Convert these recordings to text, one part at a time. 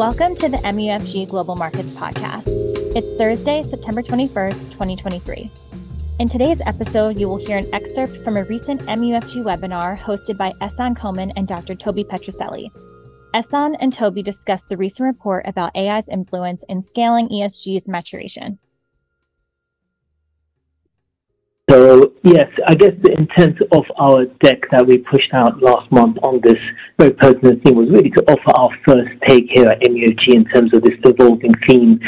Welcome to the MUFG Global Markets Podcast. It's Thursday, September 21st, 2023. In today's episode, you will hear an excerpt from a recent MUFG webinar hosted by Ehsan Khoman and Dr. Tobi Petrocelli. Ehsan and Tobi discussed the recent report about AI's influence in scaling ESG's maturation. So yes, I guess the intent of our deck that we pushed out last month on this very pertinent theme was really to offer our first take here at MUFG in terms of this evolving theme,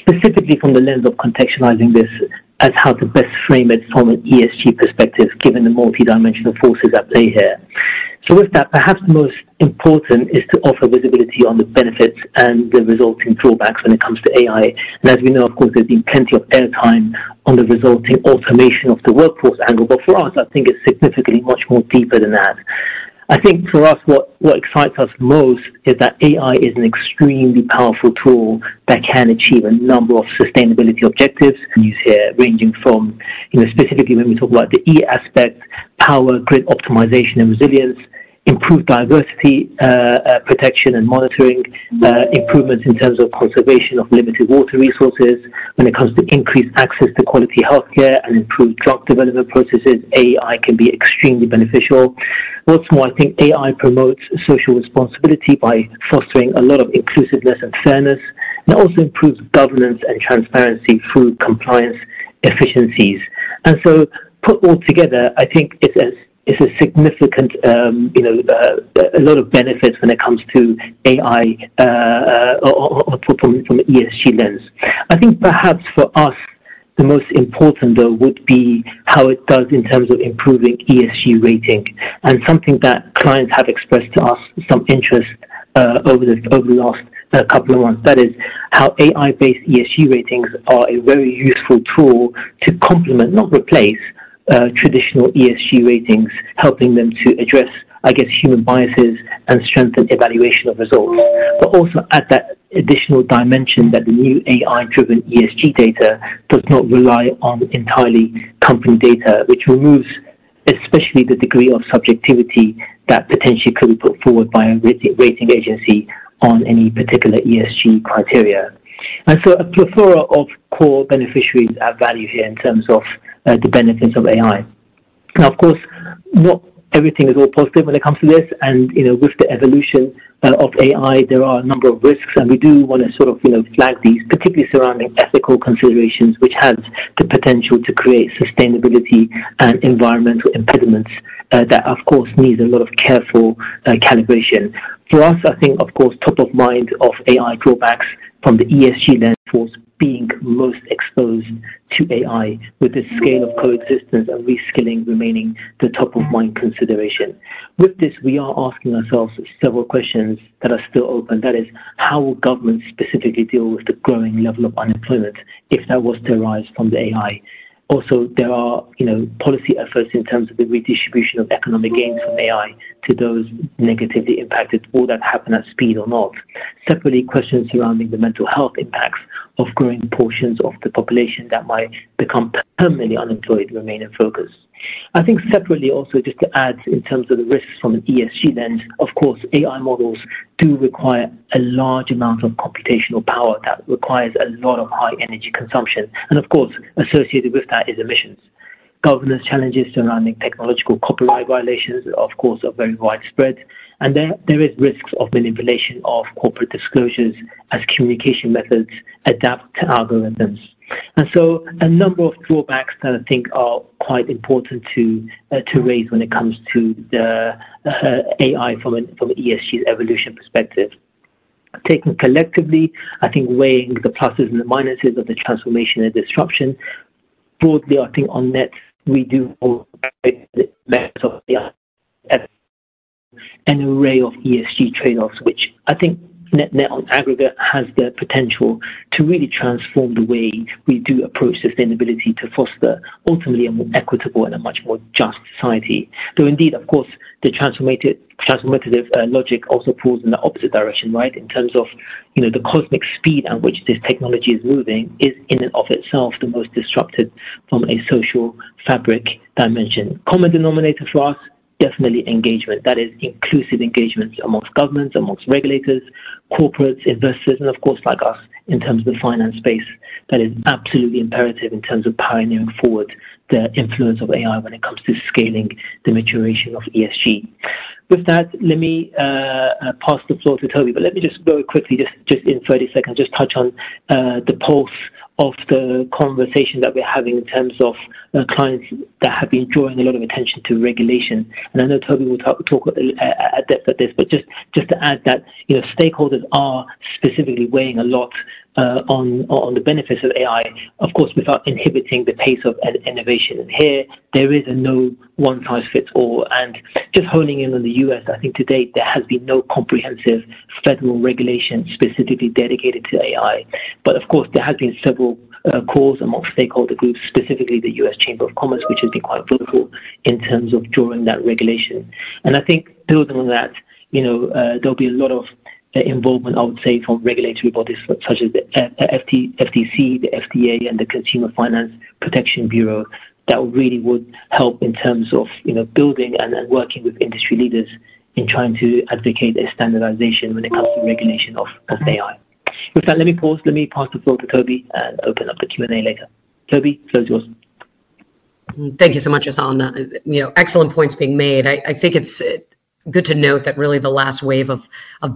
specifically from the lens of contextualizing this as how to best frame it from an ESG perspective, given the multidimensional forces at play here. So with that, perhaps most important is to offer visibility on the benefits and the resulting drawbacks when it comes to AI. And as we know, of course, there's been plenty of airtime on the resulting automation of the workforce angle. But for us, I think it's significantly much more deeper than that. I think for us, what excites us most is that AI is an extremely powerful tool that can achieve a number of sustainability objectives. Use here ranging from, specifically when we talk about the E aspect, power, grid optimization and resilience, improved diversity protection and monitoring, improvements in terms of conservation of limited water resources. When it comes to increased access to quality healthcare and improved drug development processes, AI can be extremely beneficial. What's more, I think AI promotes social responsibility by fostering a lot of inclusiveness and fairness, and also improves governance and transparency through compliance efficiencies. And so put all together, I think it's a significant, a lot of benefits when it comes to AI from an ESG lens. I think perhaps for us, the most important though would be how it does in terms of improving ESG rating, and something that clients have expressed to us some interest over the last a couple of months. That is how AI-based ESG ratings are a very useful tool to complement, not replace, traditional ESG ratings, helping them to address, I guess, human biases and strengthen evaluation of results, but also add that additional dimension that the new AI-driven ESG data does not rely on entirely company data, which removes especially the degree of subjectivity that potentially could be put forward by a rating agency on any particular ESG criteria. And so a plethora of core beneficiaries add value here in terms of the benefits of AI. Now, of course, not everything is all positive when it comes to this, and with the evolution of AI, there are a number of risks, and we do want to sort of flag these, particularly surrounding ethical considerations, which has the potential to create sustainability and environmental impediments that, of course, needs a lot of careful calibration. For us, I think, of course, top of mind of AI drawbacks from the ESG lens force being most exposed to AI, with the scale of coexistence and reskilling remaining the top of mind consideration. With this, we are asking ourselves several questions that are still open. That is, how will governments specifically deal with the growing level of unemployment if that was to arise from the AI? Also, there are, policy efforts in terms of the redistribution of economic gains from AI to those negatively impacted. Will that happen at speed or not? Separately, questions surrounding the mental health impacts of growing portions of the population that might become permanently unemployed remain in focus. I think separately also, just to add in terms of the risks from an ESG lens, of course, AI models do require a large amount of computational power that requires a lot of high energy consumption. And of course, associated with that is emissions. Governance challenges surrounding technological copyright violations, of course, are very widespread. And there is risks of manipulation of corporate disclosures as communication methods adapt to algorithms. And so a number of drawbacks that I think are quite important to raise when it comes to the AI from an ESG evolution perspective. Taken collectively, I think weighing the pluses and the minuses of the transformation and disruption, broadly, I think on net, we do the methods of AI an array of ESG trade-offs, which I think net on aggregate has the potential to really transform the way we do approach sustainability to foster ultimately a more equitable and a much more just society. Though indeed, of course, the transformative logic also pulls in the opposite direction, right? In terms of, the cosmic speed at which this technology is moving is in and of itself the most disrupted from a social fabric dimension. Common denominator for us definitely engagement. That is inclusive engagement amongst governments, amongst regulators, corporates, investors, and of course, like us, in terms of the finance space. That is absolutely imperative in terms of pioneering forward the influence of AI when it comes to scaling the maturation of ESG. With that, let me pass the floor to Toby, but let me just very quickly, just in 30 seconds, just touch on the pulse of the conversation that we're having in terms of clients that have been drawing a lot of attention to regulation. And I know Toby will talk at depth at this, but just to add that, you know, stakeholders are specifically weighing a lot on the benefits of AI, of course, without inhibiting the pace of innovation. And here, there is a no one-size-fits-all. And just honing in on the US, I think to date, there has been no comprehensive federal regulation specifically dedicated to AI. But of course, there has been several calls amongst stakeholder groups, specifically the US Chamber of Commerce, which has been quite vocal in terms of drawing that regulation. And I think building on that, you know, there'll be a lot of involvement, I would say, from regulatory bodies such as the FTC, the FDA, and the Consumer Finance Protection Bureau that really would help in terms of, you know, building and working with industry leaders in trying to advocate a standardization when it comes to regulation of AI. With that, let me pause. Let me pass the floor to Toby and open up the Q&A later. Toby, floor's yours. Thank you so much, Ehsan. You know, excellent points being made. I think it's good to note that really the last wave of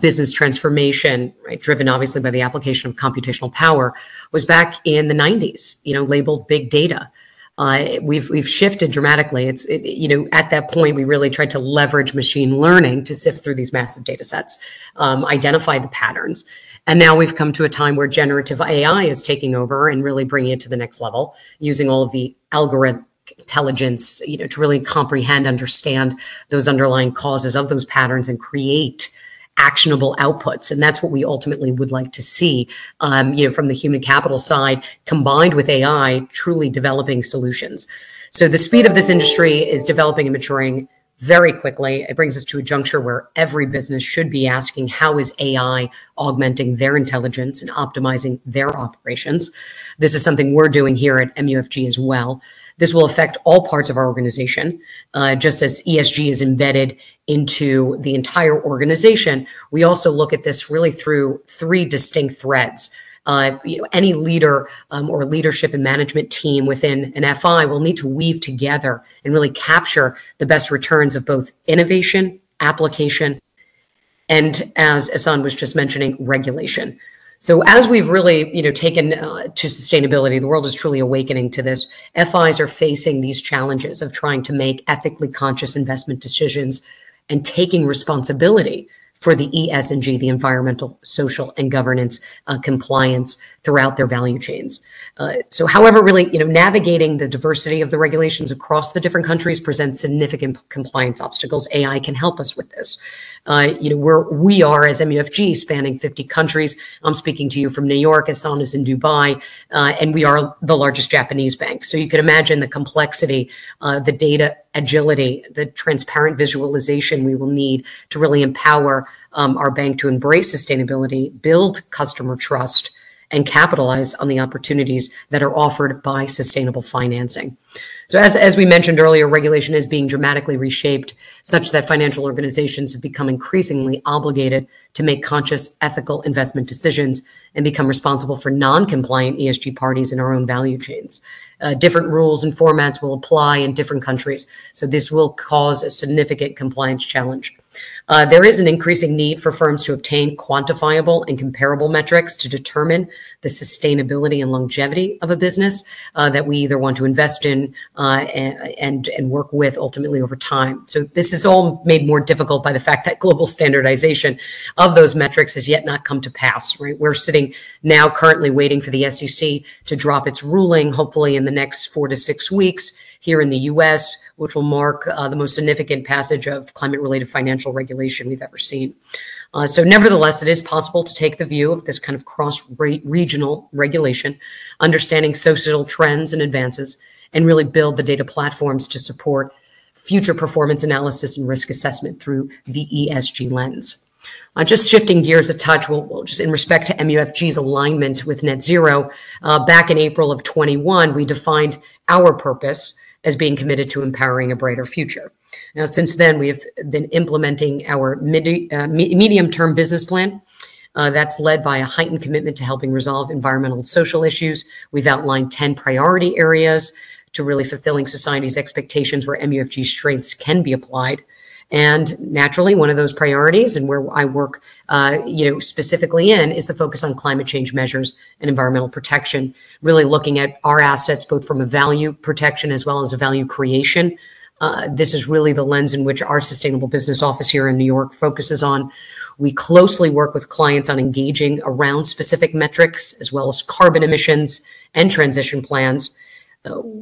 business transformation, right, driven obviously by the application of computational power, was back in the 90s, you know, labeled big data. We've shifted dramatically. You know, at that point, we really tried to leverage machine learning to sift through these massive data sets, identify the patterns. And now we've come to a time where generative AI is taking over and really bringing it to the next level, using all of the algorithmic intelligence, you know, to really comprehend, understand those underlying causes of those patterns and create actionable outputs. And that's what we ultimately would like to see, you know, from the human capital side, combined with AI, truly developing solutions. So the speed of this industry is developing and maturing very quickly. It brings us to a juncture where every business should be asking, how is AI augmenting their intelligence and optimizing their operations? This is something we're doing here at MUFG as well. This will affect all parts of our organization. Just as ESG is embedded into the entire organization, we also look at this really through three distinct threads. You know, any leader or leadership and management team within an FI will need to weave together and really capture the best returns of both innovation, application, and, as Ehsan was just mentioning, regulation. So as we've really, you know, taken to sustainability, the world is truly awakening to this. FIs are facing these challenges of trying to make ethically conscious investment decisions and taking responsibility for the ESG, the environmental, social, and governance compliance throughout their value chains. So however, really, you know, navigating the diversity of the regulations across the different countries presents significant compliance obstacles. AI can help us with this. You know, we are as MUFG spanning 50 countries. I'm speaking to you from New York. Ehsan is in Dubai, and we are the largest Japanese bank. So you can imagine the complexity, the data agility, the transparent visualization we will need to really empower our bank to embrace sustainability, build customer trust, and capitalize on the opportunities that are offered by sustainable financing. So as we mentioned earlier, regulation is being dramatically reshaped such that financial organizations have become increasingly obligated to make conscious, ethical investment decisions and become responsible for non-compliant ESG parties in our own value chains. Different rules and formats will apply in different countries, so this will cause a significant compliance challenge. There is an increasing need for firms to obtain quantifiable and comparable metrics to determine the sustainability and longevity of a business that we either want to invest in and work with ultimately over time. So this is all made more difficult by the fact that global standardization of those metrics has yet not come to pass, right? We're sitting now currently waiting for the SEC to drop its ruling, hopefully in the next 4 to 6 weeks here in the US, which will mark the most significant passage of climate-related financial regulation we've ever seen. So nevertheless, it is possible to take the view of this kind of cross-regional regulation, understanding social trends and advances, and really build the data platforms to support future performance analysis and risk assessment through the ESG lens. Just shifting gears a touch, we'll just in respect to MUFG's alignment with net zero, back in April of 21, we defined our purpose as being committed to empowering a brighter future. Now, since then, we have been implementing our medium-term business plan. That's led by a heightened commitment to helping resolve environmental and social issues. We've outlined 10 priority areas to really fulfilling society's expectations where MUFG strengths can be applied. And naturally, one of those priorities and where I work specifically in is the focus on climate change measures and environmental protection, really looking at our assets both from a value protection as well as a value creation. This is really the lens in which our Sustainable Business Office here in New York focuses on. We closely work with clients on engaging around specific metrics as well as carbon emissions and transition plans.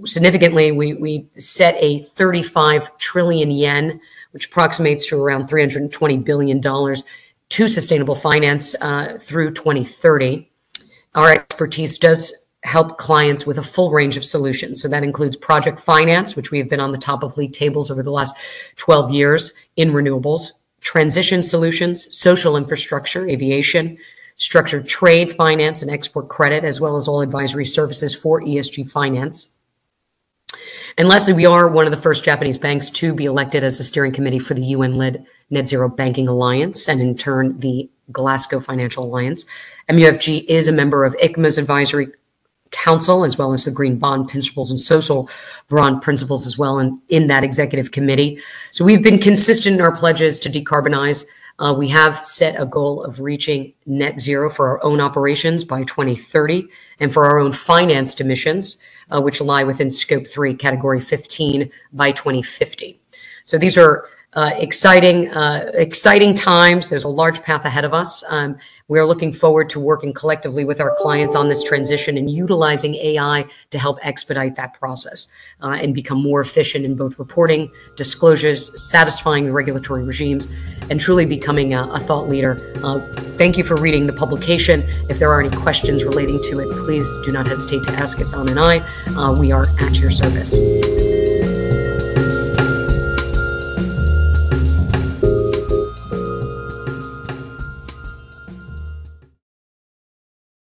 Significantly, we set a 35 trillion yen, which approximates to around $320 billion to sustainable finance through 2030. Our expertise does help clients with a full range of solutions. So that includes project finance, which we have been on the top of league tables over the last 12 years in renewables, transition solutions, social infrastructure, aviation, structured trade finance and export credit, as well as all advisory services for ESG finance. And lastly, we are one of the first Japanese banks to be elected as a steering committee for the UN-led Net Zero Banking Alliance, and in turn, the Glasgow Financial Alliance. MUFG is a member of ICMA's Advisory Council, as well as the Green Bond Principles and Social Bond Principles as well, and in that executive committee. So we've been consistent in our pledges to decarbonize. We have set a goal of reaching net zero for our own operations by 2030 and for our own financed emissions, which lie within Scope 3, Category 15 by 2050. So these are exciting times. There's a large path ahead of us. We are looking forward to working collectively with our clients on this transition and utilizing AI to help expedite that process and become more efficient in both reporting, disclosures, satisfying the regulatory regimes, and truly becoming a thought leader. Thank you for reading the publication. If there are any questions relating to it, please do not hesitate to ask us. Ehsan and I. We are at your service.